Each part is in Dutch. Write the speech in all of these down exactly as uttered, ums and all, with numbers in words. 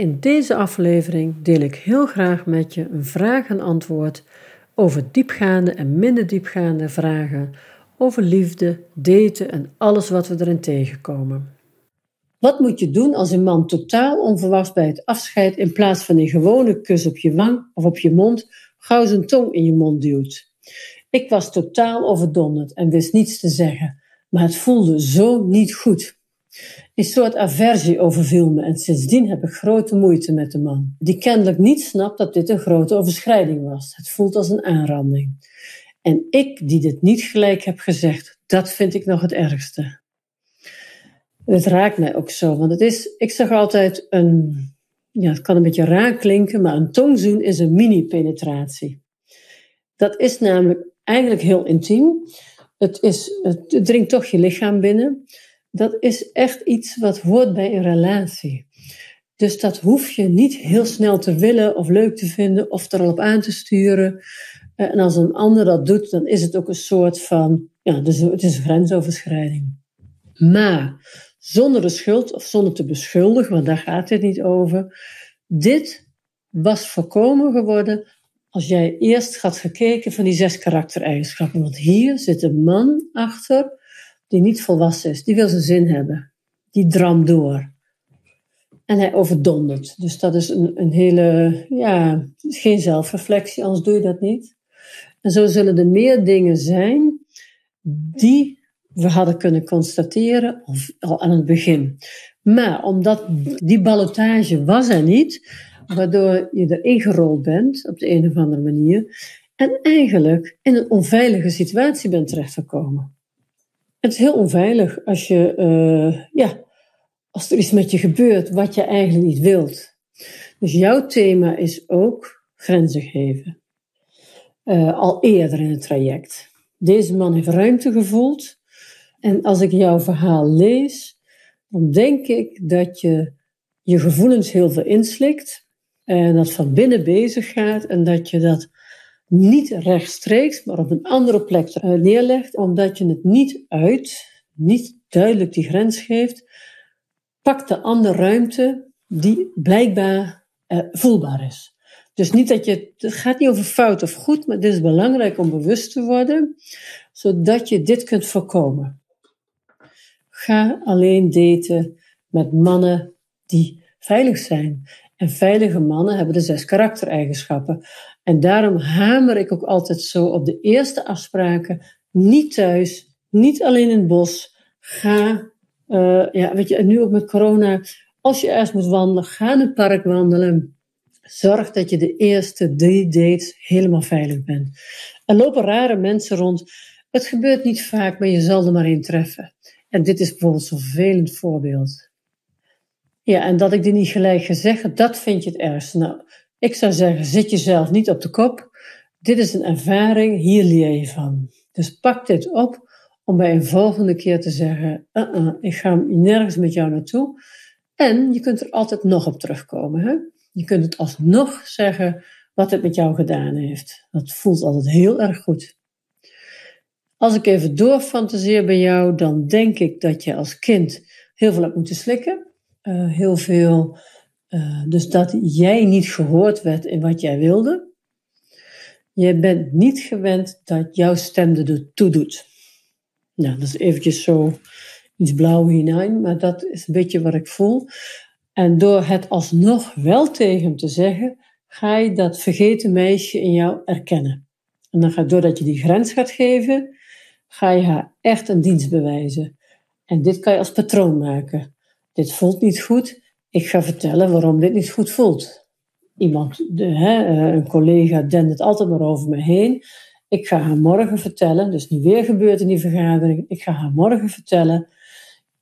In deze aflevering deel ik heel graag met je een vraag en antwoord over diepgaande en minder diepgaande vragen over liefde, daten en alles wat we erin tegenkomen. Wat moet je doen als een man totaal onverwachts bij het afscheid in plaats van een gewone kus op je wang of op je mond gauw zijn tong in je mond duwt? Ik was totaal overdonderd en wist niets te zeggen, maar het voelde zo niet goed. Een soort aversie overviel me en sindsdien heb ik grote moeite met de man, die kennelijk niet snapt dat dit een grote overschrijding was. Het voelt als een aanranding. En ik, die dit niet gelijk heb gezegd, dat vind ik nog het ergste. Het raakt mij ook zo, want het is, ik zeg altijd een, ja, het kan een beetje raar klinken, maar een tongzoen is een mini-penetratie. Dat is namelijk eigenlijk heel intiem. Het, is, het dringt toch je lichaam binnen. Dat is echt iets wat hoort bij een relatie. Dus dat hoef je niet heel snel te willen of leuk te vinden of er al op aan te sturen. En als een ander dat doet, dan is het ook een soort van, ja, dus het is een grensoverschrijding. Maar zonder de schuld of zonder te beschuldigen, want daar gaat dit niet over. Dit was voorkomen geworden als jij eerst had gekeken van die zes karaktereigenschappen. Want hier zit een man achter die niet volwassen is. Die wil zijn zin hebben. Die dramt door. En hij overdondert. Dus dat is een, een hele, ja, geen zelfreflectie, anders doe je dat niet. En zo zullen er meer dingen zijn die we hadden kunnen constateren al aan het begin. Maar omdat die ballotage was er niet, waardoor je erin gerold bent op de een of andere manier en eigenlijk in een onveilige situatie bent terechtgekomen. Het is heel onveilig als, je, uh, ja, als er iets met je gebeurt wat je eigenlijk niet wilt. Dus jouw thema is ook grenzen geven. Uh, al eerder in het traject. Deze man heeft ruimte gevoeld. En als ik jouw verhaal lees, dan denk ik dat je je gevoelens heel veel inslikt. En dat van binnen bezig gaat. En dat je dat niet rechtstreeks, maar op een andere plek neerlegt. Omdat je het niet uit, niet duidelijk die grens geeft. Pakt de andere ruimte die blijkbaar eh, voelbaar is. Dus niet dat je, het gaat niet over fout of goed, maar het is belangrijk om bewust te worden. Zodat je dit kunt voorkomen. Ga alleen daten met mannen die veilig zijn. En veilige mannen hebben de zes karaktereigenschappen. En daarom hamer ik ook altijd zo op de eerste afspraken. Niet thuis, niet alleen in het bos. Ga, uh, ja, weet je, en nu ook met corona. Als je ergens moet wandelen, ga in het park wandelen. Zorg dat je de eerste drie dates helemaal veilig bent. Er lopen rare mensen rond. Het gebeurt niet vaak, maar je zal er maar één treffen. En dit is bijvoorbeeld zo'n vervelend voorbeeld. Ja, en dat ik dit niet gelijk ga zeggen, dat vind je het ergste. Nou, ik zou zeggen, zit jezelf niet op de kop. Dit is een ervaring, hier leer je van. Dus pak dit op om bij een volgende keer te zeggen, uh-uh, ik ga nergens met jou naartoe. En je kunt er altijd nog op terugkomen. Hè? Je kunt het alsnog zeggen wat het met jou gedaan heeft. Dat voelt altijd heel erg goed. Als ik even doorfantaseer bij jou, dan denk ik dat je als kind heel veel hebt moeten slikken. Uh, heel veel, uh, dus dat jij niet gehoord werd in wat jij wilde. Je bent niet gewend dat jouw stem er toe doet. Nou, dat is eventjes zo iets blauw hinein, maar dat is een beetje wat ik voel. En door het alsnog wel tegen hem te zeggen, ga je dat vergeten meisje in jou erkennen. En dan gaat, doordat je die grens gaat geven, ga je haar echt een dienst bewijzen. En dit kan je als patroon maken. Dit voelt niet goed. Ik ga vertellen waarom dit niet goed voelt. Iemand, de, hè, een collega dendert altijd maar over me heen. Ik ga haar morgen vertellen. Dus niet weer gebeurt in die vergadering. Ik ga haar morgen vertellen.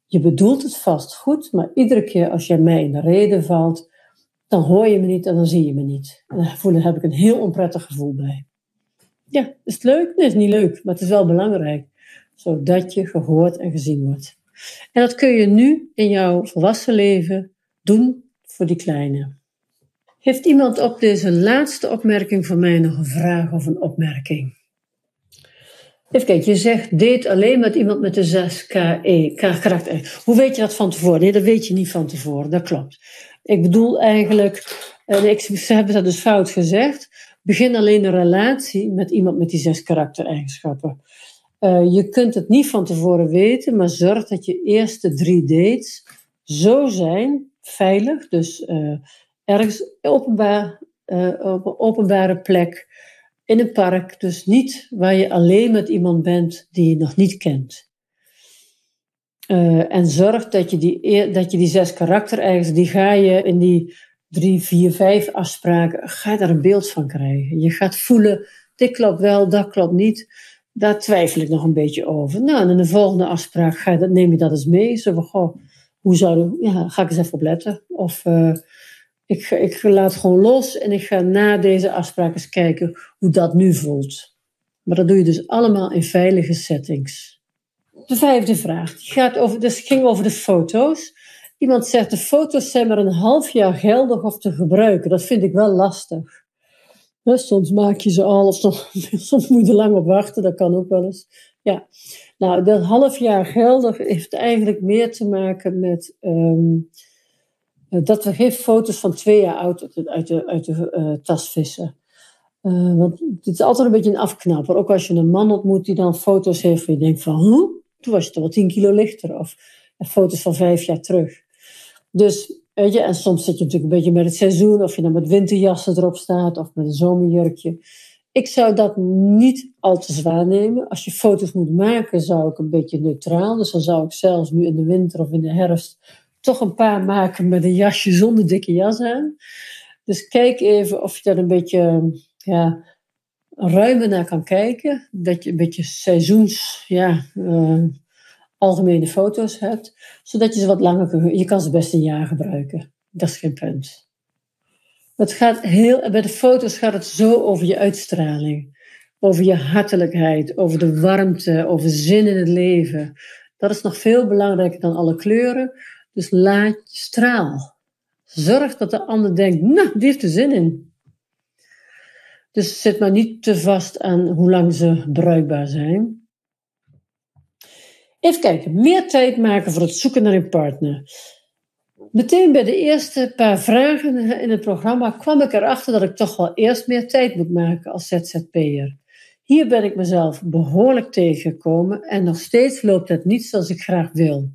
Je bedoelt het vast goed, maar iedere keer als jij mij in de reden valt, dan hoor je me niet en dan zie je me niet. En daar heb ik een heel onprettig gevoel bij. Ja, is het leuk? Nee, is niet leuk, maar het is wel belangrijk. Zodat je gehoord en gezien wordt. En dat kun je nu in jouw volwassen leven doen voor die kleine. Heeft iemand op deze laatste opmerking van mij nog een vraag of een opmerking? Even kijken, je zegt, date alleen met iemand met de zes K E, karakter. Hoe weet je dat van tevoren? Nee, dat weet je niet van tevoren, dat klopt. Ik bedoel eigenlijk, en ik, ze hebben dat dus fout gezegd, begin alleen een relatie met iemand met die zes karaktereigenschappen. Uh, je kunt het niet van tevoren weten, maar zorg dat je eerste drie dates zo zijn, veilig, dus uh, ergens openbaar, uh, op een openbare plek, in een park, dus niet waar je alleen met iemand bent die je nog niet kent. Uh, en zorg dat je, die, dat je die zes karaktereigenschappen, die ga je in die drie, vier, vijf afspraken, ga je daar een beeld van krijgen. Je gaat voelen, dit klopt wel, dat klopt niet. Daar twijfel ik nog een beetje over. Nou, en in de volgende afspraak ga je, neem je dat eens mee. Zo van, goh, hoe zou je, ja, ga ik eens even op letten. Of uh, ik, ik laat gewoon los en ik ga na deze afspraak eens kijken hoe dat nu voelt. Maar dat doe je dus allemaal in veilige settings. De vijfde vraag, die gaat over, dus ging over de foto's. Iemand zegt, de foto's zijn maar een half jaar geldig of te gebruiken. Dat vind ik wel lastig. Dus soms maak je ze al, of soms, soms moet je er lang op wachten, dat kan ook wel eens. Ja. Nou, dat half jaar geldig heeft eigenlijk meer te maken met... Um, dat we geen foto's van twee jaar oud uit de, uit de, uit de uh, tas vissen. Uh, want het is altijd een beetje een afknapper. Ook als je een man ontmoet die dan foto's heeft en je denkt van... Huh? Toen was je toch wel tien kilo lichter. Of foto's van vijf jaar terug. Dus, weet je, en soms zit je natuurlijk een beetje met het seizoen. Of je dan met winterjassen erop staat. Of met een zomerjurkje. Ik zou dat niet al te zwaar nemen. Als je foto's moet maken, zou ik een beetje neutraal. Dus dan zou ik zelfs nu in de winter of in de herfst... toch een paar maken met een jasje zonder dikke jas aan. Dus kijk even of je daar een beetje... ja, ruimer naar kan kijken, dat je een beetje seizoens, ja, uh, algemene foto's hebt, zodat je ze wat langer kunt, je kan ze best een jaar gebruiken. Dat is geen punt. Het gaat heel, bij de foto's gaat het zo over je uitstraling, over je hartelijkheid, over de warmte, over zin in het leven. Dat is nog veel belangrijker dan alle kleuren, dus laat je straal. Zorg dat de ander denkt, nou, die heeft er zin in. Dus zit maar niet te vast aan hoe lang ze bruikbaar zijn. Even kijken. Meer tijd maken voor het zoeken naar een partner. Meteen bij de eerste paar vragen in het programma kwam ik erachter dat ik toch wel eerst meer tijd moet maken als Z Z P'er. Hier ben ik mezelf behoorlijk tegengekomen en nog steeds loopt het niet zoals ik graag wil.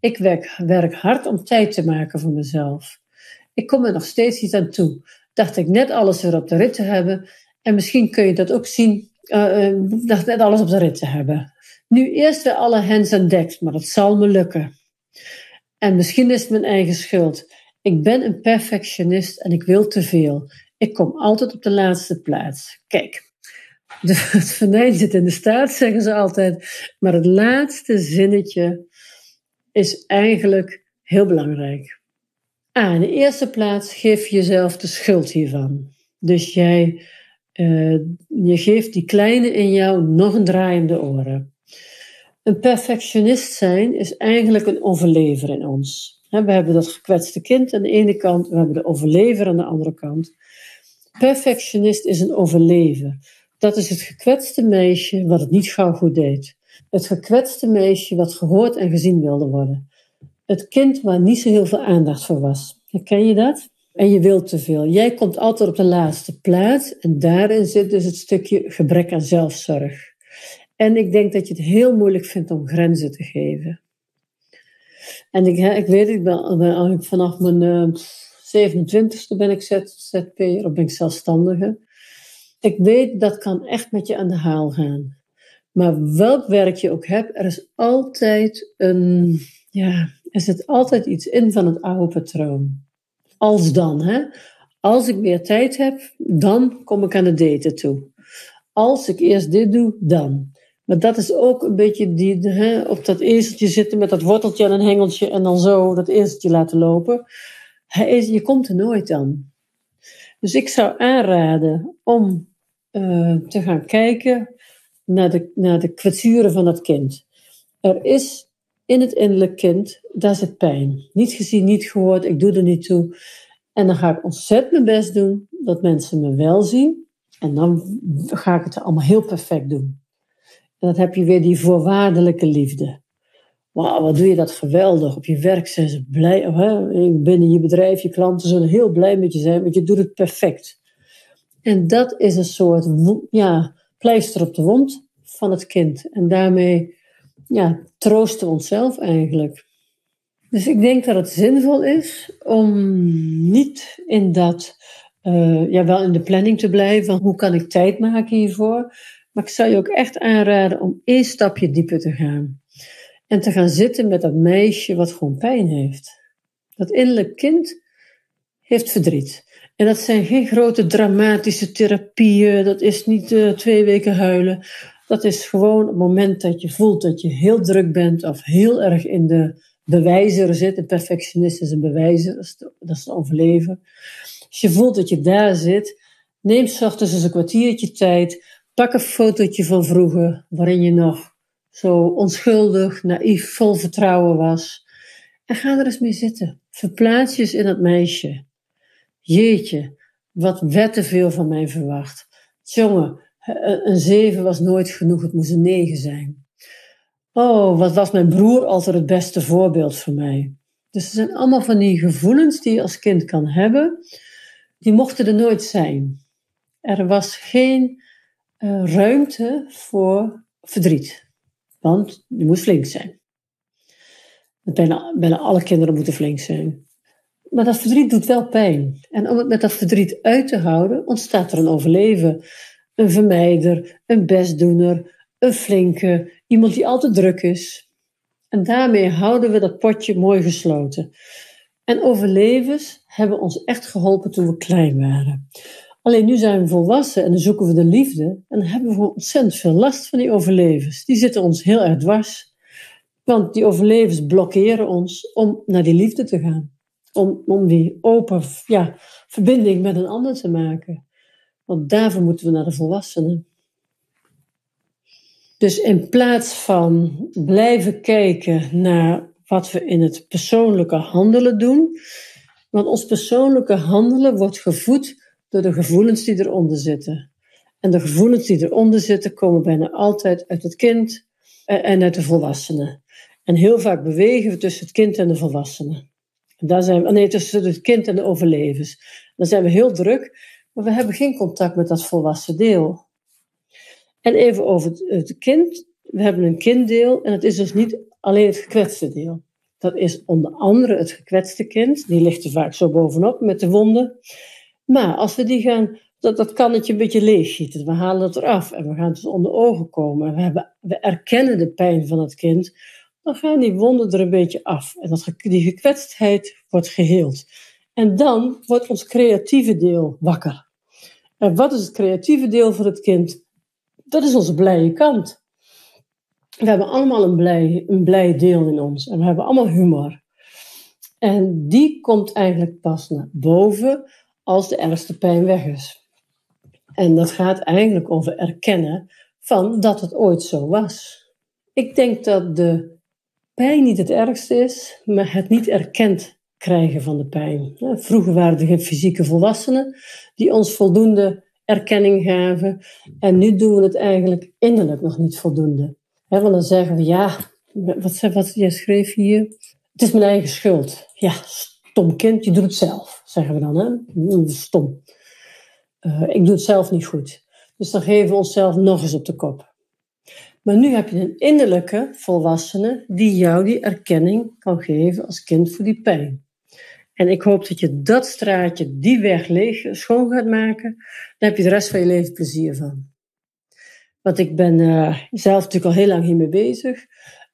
Ik werk hard om tijd te maken voor mezelf. Ik kom er nog steeds niet aan toe. Dacht ik net alles weer op de rit te hebben. En misschien kun je dat ook zien. Uh, uh, dacht net alles op de rit te hebben. Nu eerst weer alle hands aan dek, maar dat zal me lukken. En misschien is het mijn eigen schuld. Ik ben een perfectionist en ik wil te veel. Ik kom altijd op de laatste plaats. Kijk, de, het venijn zit in de staart, zeggen ze altijd. Maar het laatste zinnetje is eigenlijk heel belangrijk. Ah, in de eerste plaats geef je jezelf de schuld hiervan. Dus jij, eh, je geeft die kleine in jou nog een draai om de oren. Een perfectionist zijn is eigenlijk een overlever in ons. We hebben dat gekwetste kind aan de ene kant, we hebben de overlever aan de andere kant. Perfectionist is een overlever. Dat is het gekwetste meisje wat het niet gauw goed deed. Het gekwetste meisje wat gehoord en gezien wilde worden. Het kind waar niet zo heel veel aandacht voor was. Herken je dat? En je wilt te veel. Jij komt altijd op de laatste plaats. En daarin zit dus het stukje gebrek aan zelfzorg. En ik denk dat je het heel moeilijk vindt om grenzen te geven. En ik, ik weet, ik ben, ben vanaf mijn uh, zevenentwintigste ben ik Z Z P'er, of ben ik zelfstandige. Ik weet, dat kan echt met je aan de haal gaan. Maar welk werk je ook hebt, er is altijd een... ja, er zit altijd iets in van het oude patroon. Als dan, hè. Als ik meer tijd heb, dan kom ik aan het daten toe. Als ik eerst dit doe, dan. Maar dat is ook een beetje die, hè, op dat ezeltje zitten met dat worteltje en een hengeltje en dan zo dat ezeltje laten lopen. Je komt er nooit aan. Dus ik zou aanraden om uh, te gaan kijken naar de, naar de kwetsuren van dat kind. Er is... in het innerlijk kind, daar zit pijn. Niet gezien, niet gehoord, ik doe er niet toe. En dan ga ik ontzettend mijn best doen, dat mensen me wel zien. En dan ga ik het allemaal heel perfect doen. En dan heb je weer die voorwaardelijke liefde. Wauw, wat doe je dat geweldig. Op je werk zijn ze blij. Hè? Binnen je bedrijf, je klanten zullen heel blij met je zijn, want je doet het perfect. En dat is een soort ja, pleister op de wond van het kind. En daarmee ja, troosten we onszelf eigenlijk. Dus ik denk dat het zinvol is om niet in dat, uh, ja, wel in de planning te blijven. Hoe kan ik tijd maken hiervoor? Maar ik zou je ook echt aanraden om één stapje dieper te gaan. En te gaan zitten met dat meisje wat gewoon pijn heeft. Dat innerlijk kind heeft verdriet. En dat zijn geen grote dramatische therapieën. Dat is niet uh, twee weken huilen. Dat is gewoon het moment dat je voelt dat je heel druk bent. Of heel erg in de bewijzer zit. De perfectionist is een bewijzer. Dat is de, dat is de overlever. Als je voelt dat je daar zit. Neem 's ochtends eens een kwartiertje tijd. Pak een fotootje van vroeger. Waarin je nog zo onschuldig, naïef, vol vertrouwen was. En ga er eens mee zitten. Verplaats je eens in dat meisje. Jeetje, wat werd te veel van mij verwacht. Jongen, een zeven was nooit genoeg, het moest een negen zijn. Oh, wat was mijn broer altijd het beste voorbeeld voor mij. Dus er zijn allemaal van die gevoelens die je als kind kan hebben. Die mochten er nooit zijn. Er was geen uh, ruimte voor verdriet. Want je moet flink zijn. Bijna, bijna alle kinderen moeten flink zijn. Maar dat verdriet doet wel pijn. En om het met dat verdriet uit te houden, ontstaat er een overleven. Een vermijder, een bestdoener, een flinke, iemand die altijd druk is. En daarmee houden we dat potje mooi gesloten. En overlevens hebben ons echt geholpen toen we klein waren. Alleen nu zijn we volwassen en dan zoeken we de liefde. En dan hebben we ontzettend veel last van die overlevens. Die zitten ons heel erg dwars. Want die overlevens blokkeren ons om naar die liefde te gaan. Om, om die open ja, verbinding met een ander te maken. Want daarvoor moeten we naar de volwassenen. Dus in plaats van blijven kijken naar wat we in het persoonlijke handelen doen. Want ons persoonlijke handelen wordt gevoed door de gevoelens die eronder zitten. En de gevoelens die eronder zitten komen bijna altijd uit het kind en uit de volwassenen. En heel vaak bewegen we tussen het kind en de volwassenen. En daar zijn we, nee, tussen het kind en de overlevens. Dan zijn we heel druk, maar we hebben geen contact met dat volwassen deel. En even over het kind. We hebben een kinddeel en het is dus niet alleen het gekwetste deel. Dat is onder andere het gekwetste kind. Die ligt er vaak zo bovenop met de wonden. Maar als we die gaan, dat, dat kannetje een beetje leeggieten. We halen het eraf en we gaan het onder ogen komen. En we, hebben, we erkennen de pijn van het kind. Dan gaan die wonden er een beetje af. En dat, die gekwetstheid wordt geheeld. En dan wordt ons creatieve deel wakker. En wat is het creatieve deel van het kind? Dat is onze blije kant. We hebben allemaal een blij, een blij deel in ons. En we hebben allemaal humor. En die komt eigenlijk pas naar boven als de ergste pijn weg is. En dat gaat eigenlijk over erkennen van dat het ooit zo was. Ik denk dat de pijn niet het ergste is, maar het niet erkend krijgen van de pijn. Vroeger waren er geen fysieke volwassenen die ons voldoende erkenning gaven. En nu doen we het eigenlijk innerlijk nog niet voldoende. Want dan zeggen we, ja, wat, wat jij schreef hier? Het is mijn eigen schuld. Ja, stom kind, je doet het zelf, zeggen we dan. Hè? Stom. Uh, ik doe het zelf niet goed. Dus dan geven we onszelf nog eens op de kop. Maar nu heb je een innerlijke volwassene die jou die erkenning kan geven als kind voor die pijn. En ik hoop dat je dat straatje, die weg leeg, schoon gaat maken. Daar heb je de rest van je leven plezier van. Want ik ben uh, zelf natuurlijk al heel lang hiermee bezig.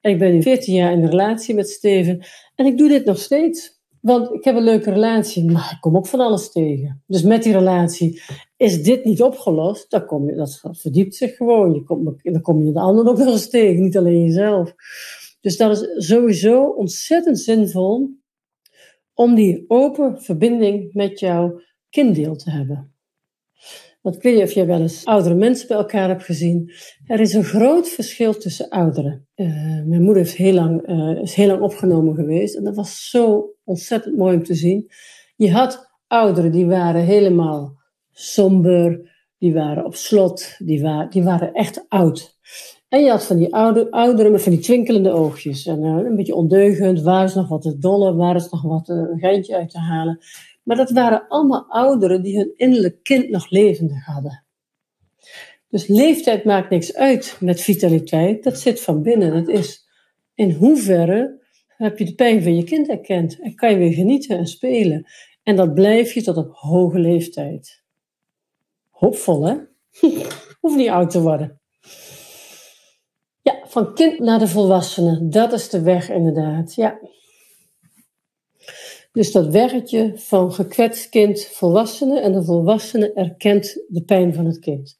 En ik ben nu veertien jaar in relatie met Steven. En ik doe dit nog steeds. Want ik heb een leuke relatie, maar ik kom ook van alles tegen. Dus met die relatie is dit niet opgelost. Dan kom je, dat verdiept zich gewoon. Je komt, dan kom je de ander ook nog eens tegen, niet alleen jezelf. Dus dat is sowieso ontzettend zinvol om die open verbinding met jouw kinddeel te hebben. Want ik weet niet of jij wel eens oudere mensen bij elkaar hebt gezien. Er is een groot verschil tussen ouderen. Uh, mijn moeder is heel, lang, uh, is heel lang opgenomen geweest. En dat was zo ontzettend mooi om te zien. Je had ouderen die waren helemaal somber. Die waren op slot. Die, wa- die waren echt oud. En je had van die oude, oudere met van die twinkelende oogjes. En uh, een beetje ondeugend. Waar is nog wat te dollen? Waar is nog wat uh, een geintje uit te halen? Maar dat waren allemaal ouderen die hun innerlijk kind nog levendig hadden. Dus leeftijd maakt niks uit met vitaliteit. Dat zit van binnen. Dat is in hoeverre heb je de pijn van je kind erkend. En kan je weer genieten en spelen. En dat blijf je tot op hoge leeftijd. Hoopvol, hè? Hoef niet oud te worden. Ja, van kind naar de volwassene. Dat is de weg inderdaad, ja. Dus dat werkje van gekwetst kind, volwassene. En de volwassene erkent de pijn van het kind.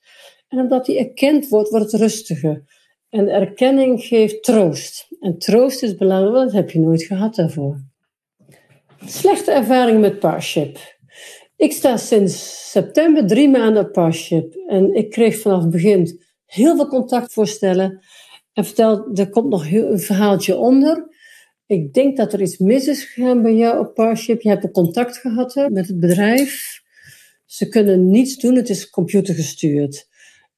En omdat die erkend wordt, wordt het rustiger. En de erkenning geeft troost. En troost is belangrijk, want dat heb je nooit gehad daarvoor. Slechte ervaring met Parship. Ik sta sinds september drie maanden op Parship. En ik kreeg vanaf het begin heel veel contactvoorstellen. En vertel, er komt nog heel, een verhaaltje onder. Ik denk dat er iets mis is gegaan bij jou op Parship. Je hebt een contact gehad met het bedrijf. Ze kunnen niets doen, het is computergestuurd.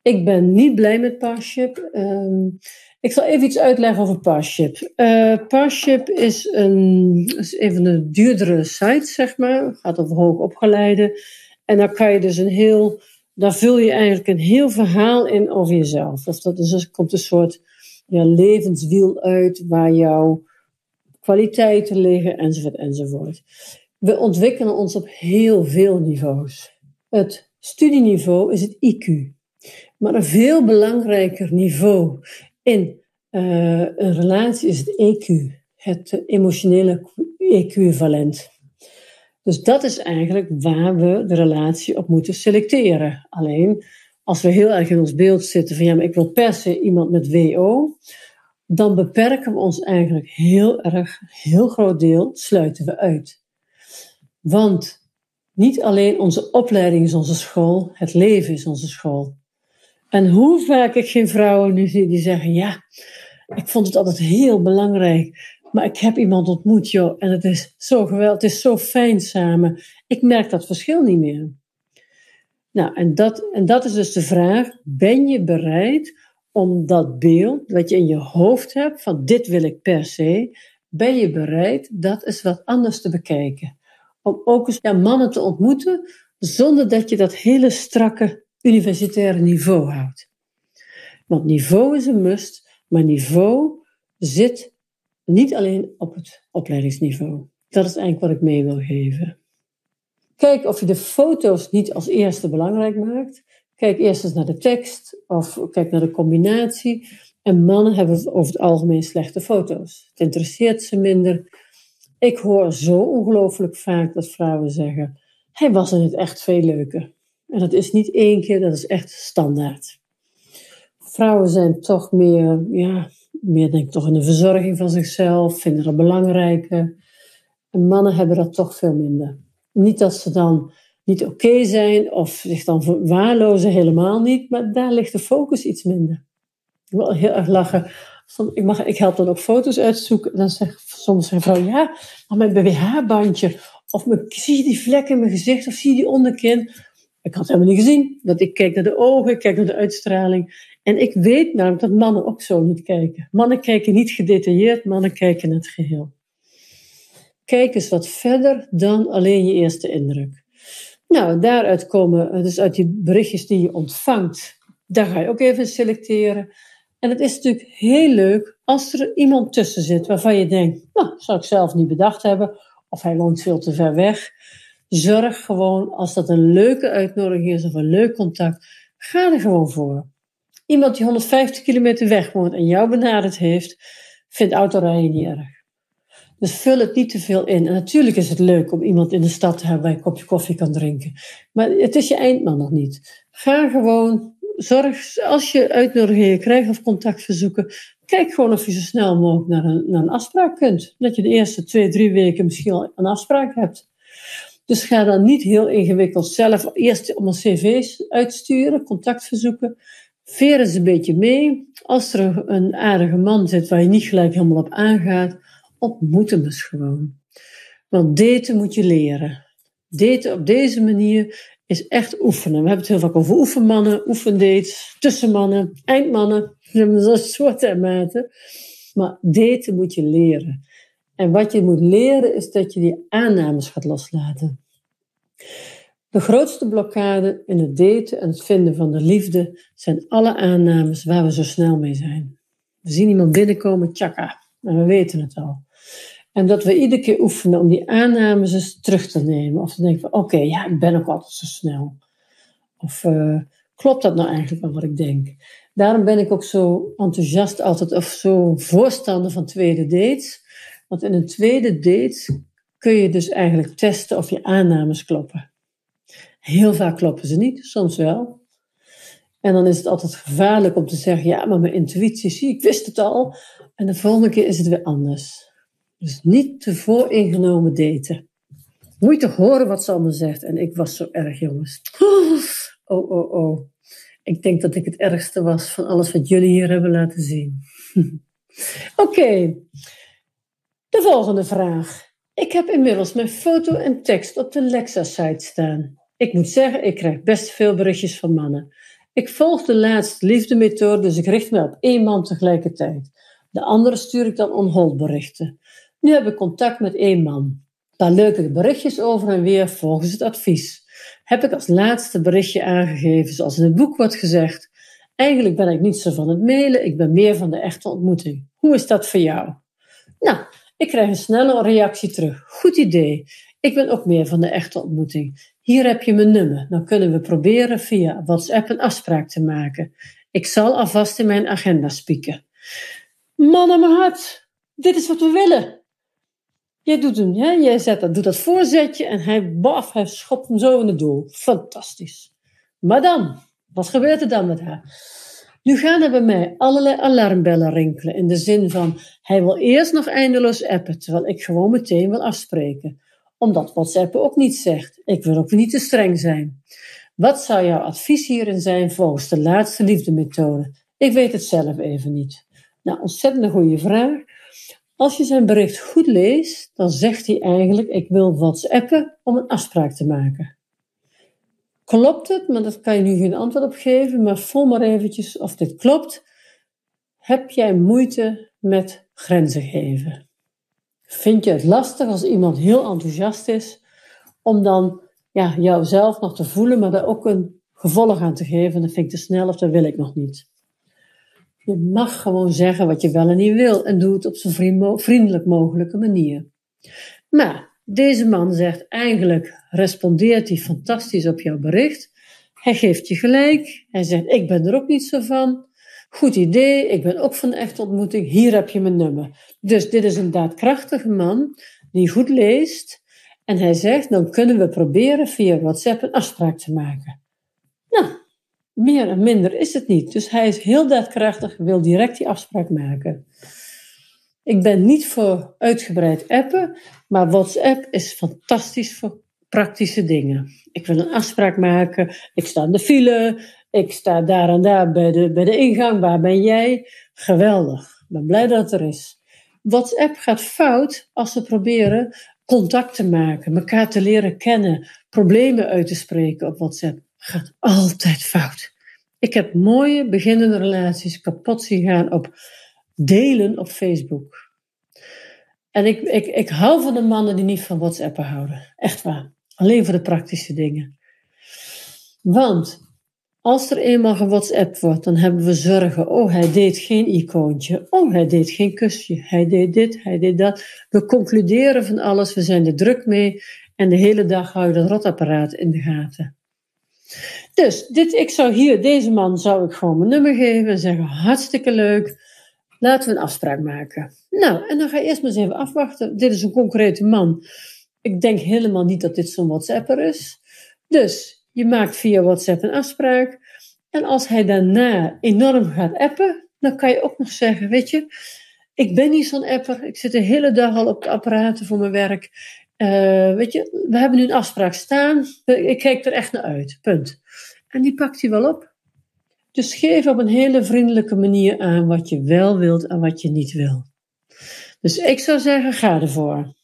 Ik ben niet blij met Parship. Um, ik zal even iets uitleggen over Parship. Uh, Parship is een, is een van de duurdere sites, zeg maar. Het gaat over hoogopgeleiden. En daar kan je dus een heel... Daar vul je eigenlijk een heel verhaal in over jezelf. Of dat is, dus komt een soort ja, levenswiel uit waar jouw kwaliteiten liggen, enzovoort, enzovoort. We ontwikkelen ons op heel veel niveaus. Het studieniveau is het I Q. Maar een veel belangrijker niveau in uh, een relatie is het E Q, het emotionele equivalent. Dus dat is eigenlijk waar we de relatie op moeten selecteren. Alleen, als we heel erg in ons beeld zitten van ja, maar ik wil per se iemand met W O, dan beperken we ons eigenlijk heel erg, heel groot deel, sluiten we uit. Want niet alleen onze opleiding is onze school, het leven is onze school. En hoe vaak ik geen vrouwen nu zie die zeggen, ja, ik vond het altijd heel belangrijk, maar ik heb iemand ontmoet, joh, en het is zo geweldig, het is zo fijn samen. Ik merk dat verschil niet meer. Nou, en dat, en dat is dus de vraag, ben je bereid om dat beeld wat je in je hoofd hebt, van dit wil ik per se, ben je bereid dat eens wat anders te bekijken? Om ook eens ja, mannen te ontmoeten, zonder dat je dat hele strakke universitaire niveau houdt. Want niveau is een must, maar niveau zit niet alleen op het opleidingsniveau. Dat is eigenlijk wat ik mee wil geven. Kijk of je de foto's niet als eerste belangrijk maakt. Kijk eerst eens naar de tekst of kijk naar de combinatie. En mannen hebben over het algemeen slechte foto's. Het interesseert ze minder. Ik hoor zo ongelooflijk vaak dat vrouwen zeggen, hij was in het echt veel leuker. En dat is niet één keer, dat is echt standaard. Vrouwen zijn toch meer, ja, meer denk ik toch in de verzorging van zichzelf, vinden dat belangrijker. En mannen hebben dat toch veel minder. Niet dat ze dan niet oké zijn of zich dan verwaarlozen, helemaal niet, maar daar ligt de focus iets minder. Ik wil heel erg lachen. Ik, mag, ik help dan ook foto's uitzoeken. En dan zegt soms een vrouw, ja, maar mijn B B H-bandje. Of mijn, zie je die vlek in mijn gezicht of zie je die onderkin? Ik had het helemaal niet gezien. Dat ik kijk naar de ogen, ik kijk naar de uitstraling. En ik weet namelijk dat mannen ook zo niet kijken. Mannen kijken niet gedetailleerd, mannen kijken het geheel. Kijk eens wat verder dan alleen je eerste indruk. Nou, daaruit komen, dus uit die berichtjes die je ontvangt, daar ga je ook even selecteren. En het is natuurlijk heel leuk als er iemand tussen zit waarvan je denkt, nou, zou ik zelf niet bedacht hebben, of hij woont veel te ver weg. Zorg gewoon, als dat een leuke uitnodiging is of een leuk contact, ga er gewoon voor. Iemand die honderdvijftig kilometer weg woont en jou benaderd heeft, vindt autorijden niet erg. Dus vul het niet te veel in. En natuurlijk is het leuk om iemand in de stad te hebben waar je een kopje koffie kan drinken. Maar het is je eindman nog niet. Ga gewoon, zorg, als je uitnodigingen krijgt of contactverzoeken, kijk gewoon of je zo snel mogelijk naar een, naar een afspraak kunt. Dat je de eerste twee, drie weken misschien al een afspraak hebt. Dus ga dan niet heel ingewikkeld zelf eerst om een cv's uitsturen, contactverzoeken. Veer eens een beetje mee. Als er een aardige man zit waar je niet gelijk helemaal op aangaat, ontmoet hem eens gewoon. Want daten moet je leren. daten op deze manier is echt oefenen. We hebben het heel vaak over oefenmannen, oefendates, tussenmannen, eindmannen. We hebben zo'n soorten en maten. Maar daten moet je leren. En wat je moet leren is dat je die aannames gaat loslaten. De grootste blokkade in het daten en het vinden van de liefde zijn alle aannames waar we zo snel mee zijn. We zien iemand binnenkomen, tjaka, en we weten het al. En dat we iedere keer oefenen om die aannames eens terug te nemen. Of te denken van, oké, okay, ja, ik ben ook altijd zo snel. Of uh, klopt dat nou eigenlijk wel wat ik denk? Daarom ben ik ook zo enthousiast altijd, of zo voorstander van tweede dates. Want in een tweede date kun je dus eigenlijk testen of je aannames kloppen. Heel vaak kloppen ze niet, soms wel. En dan is het altijd gevaarlijk om te zeggen, ja, maar mijn intuïtie, zie, ik wist het al. En de volgende keer is het weer anders. Dus niet te vooringenomen daten. Moet je toch horen wat ze allemaal zegt. En ik was zo erg, jongens. Oh, oh, oh. Ik denk dat ik het ergste was van alles wat jullie hier hebben laten zien. Oké. Okay. De volgende vraag. Ik heb inmiddels mijn foto en tekst op de Lexa-site staan. Ik moet zeggen, ik krijg best veel berichtjes van mannen. Ik volg de laatste liefdemethode, dus ik richt me op één man tegelijkertijd. De andere stuur ik dan on-hold berichten. Nu heb ik contact met één man. Een paar leuke berichtjes over en weer volgens het advies. Heb ik als laatste berichtje aangegeven, zoals in het boek wordt gezegd. Eigenlijk ben ik niet zo van het mailen, ik ben meer van de echte ontmoeting. Hoe is dat voor jou? Nou, ik krijg een snelle reactie terug. Goed idee. Ik ben ook meer van de echte ontmoeting. Hier heb je mijn nummer. Dan kunnen we proberen via WhatsApp een afspraak te maken. Ik zal alvast in mijn agenda spieken. Man aan mijn hart, dit is wat we willen. Jij doet hem, hè? Jij zet dat, doet dat voorzetje en hij, baf, hij schopt hem zo in het doel. Fantastisch. Maar dan, wat gebeurt er dan met haar? Nu gaan er bij mij allerlei alarmbellen rinkelen. In de zin van, hij wil eerst nog eindeloos appen, terwijl ik gewoon meteen wil afspreken. Omdat WhatsApp ook niet zegt. Ik wil ook niet te streng zijn. Wat zou jouw advies hierin zijn volgens de laatste liefdemethode? Ik weet het zelf even niet. Nou, ontzettend een goede vraag. Als je zijn bericht goed leest, dan zegt hij eigenlijk, ik wil WhatsAppen om een afspraak te maken. Klopt het? Maar daar kan je nu geen antwoord op geven. Maar voel maar eventjes of dit klopt. Heb jij moeite met grenzen geven? Vind je het lastig als iemand heel enthousiast is, om dan ja, jouzelf nog te voelen, maar daar ook een gevolg aan te geven? Dat vind ik te snel of dat wil ik nog niet. Je mag gewoon zeggen wat je wel en niet wil en doe het op zo'n vriendelijk mogelijke manier. Maar deze man zegt eigenlijk, respondeert hij fantastisch op jouw bericht. Hij geeft je gelijk. Hij zegt, ik ben er ook niet zo van. Goed idee, ik ben ook van de echte ontmoeting. Hier heb je mijn nummer. Dus dit is een daadkrachtige man die goed leest. En hij zegt, dan kunnen we proberen via WhatsApp een afspraak te maken. Nou, meer en minder is het niet. Dus hij is heel daadkrachtig, wil direct die afspraak maken. Ik ben niet voor uitgebreid appen, maar WhatsApp is fantastisch voor praktische dingen. Ik wil een afspraak maken, ik sta in de file, ik sta daar en daar bij de, bij de ingang, waar ben jij? Geweldig, ik ben blij dat het er is. WhatsApp gaat fout als ze proberen contact te maken, elkaar te leren kennen, problemen uit te spreken op WhatsApp. Gaat altijd fout. Ik heb mooie beginnende relaties kapot zien gaan op delen op Facebook. En ik, ik, ik hou van de mannen die niet van WhatsAppen houden. Echt waar. Alleen voor de praktische dingen. Want als er eenmaal gewhatsappt wordt, dan hebben we zorgen. Oh, hij deed geen icoontje. Oh, hij deed geen kusje. Hij deed dit, hij deed dat. We concluderen van alles. We zijn er druk mee. En de hele dag hou je dat rotapparaat in de gaten. Dus dit, ik zou hier, deze man zou ik gewoon mijn nummer geven en zeggen, hartstikke leuk. Laten we een afspraak maken. Nou, en dan ga je eerst maar eens even afwachten. Dit is een concrete man. Ik denk helemaal niet dat dit zo'n WhatsApper is. Dus je maakt via WhatsApp een afspraak. En als hij daarna enorm gaat appen, dan kan je ook nog zeggen, weet je, ik ben niet zo'n apper. Ik zit de hele dag al op de apparaten voor mijn werk. Uh, weet je, we hebben nu een afspraak staan. Ik kijk er echt naar uit. Punt. En die pakt hij wel op. Dus geef op een hele vriendelijke manier aan wat je wel wilt en wat je niet wil. Dus ik zou zeggen, ga ervoor.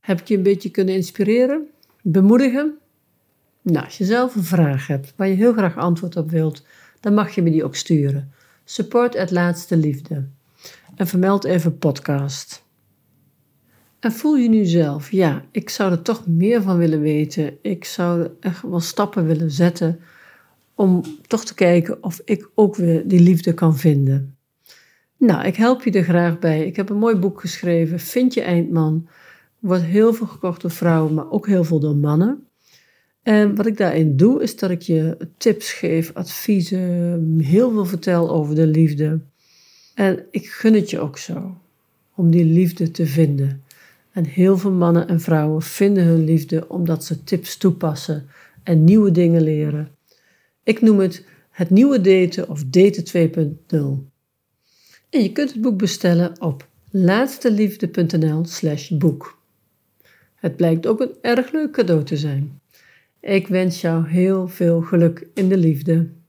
Heb ik je een beetje kunnen inspireren? bemoedigen? Nou, als je zelf een vraag hebt waar je heel graag antwoord op wilt, dan mag je me die ook sturen. Support at Laatste Liefde. En vermeld even podcast. En voel je nu zelf, ja, ik zou er toch meer van willen weten. Ik zou echt wel stappen willen zetten om toch te kijken of ik ook weer die liefde kan vinden. Nou, ik help je er graag bij. Ik heb een mooi boek geschreven, Vind je eindman. Wordt heel veel gekocht door vrouwen, maar ook heel veel door mannen. En wat ik daarin doe, is dat ik je tips geef, adviezen, heel veel vertel over de liefde. En ik gun het je ook zo, om die liefde te vinden. En heel veel mannen en vrouwen vinden hun liefde omdat ze tips toepassen en nieuwe dingen leren. Ik noem het het nieuwe daten of daten twee punt nul. En je kunt het boek bestellen op laatsteliefde.nl slash boek. Het blijkt ook een erg leuk cadeau te zijn. Ik wens jou heel veel geluk in de liefde.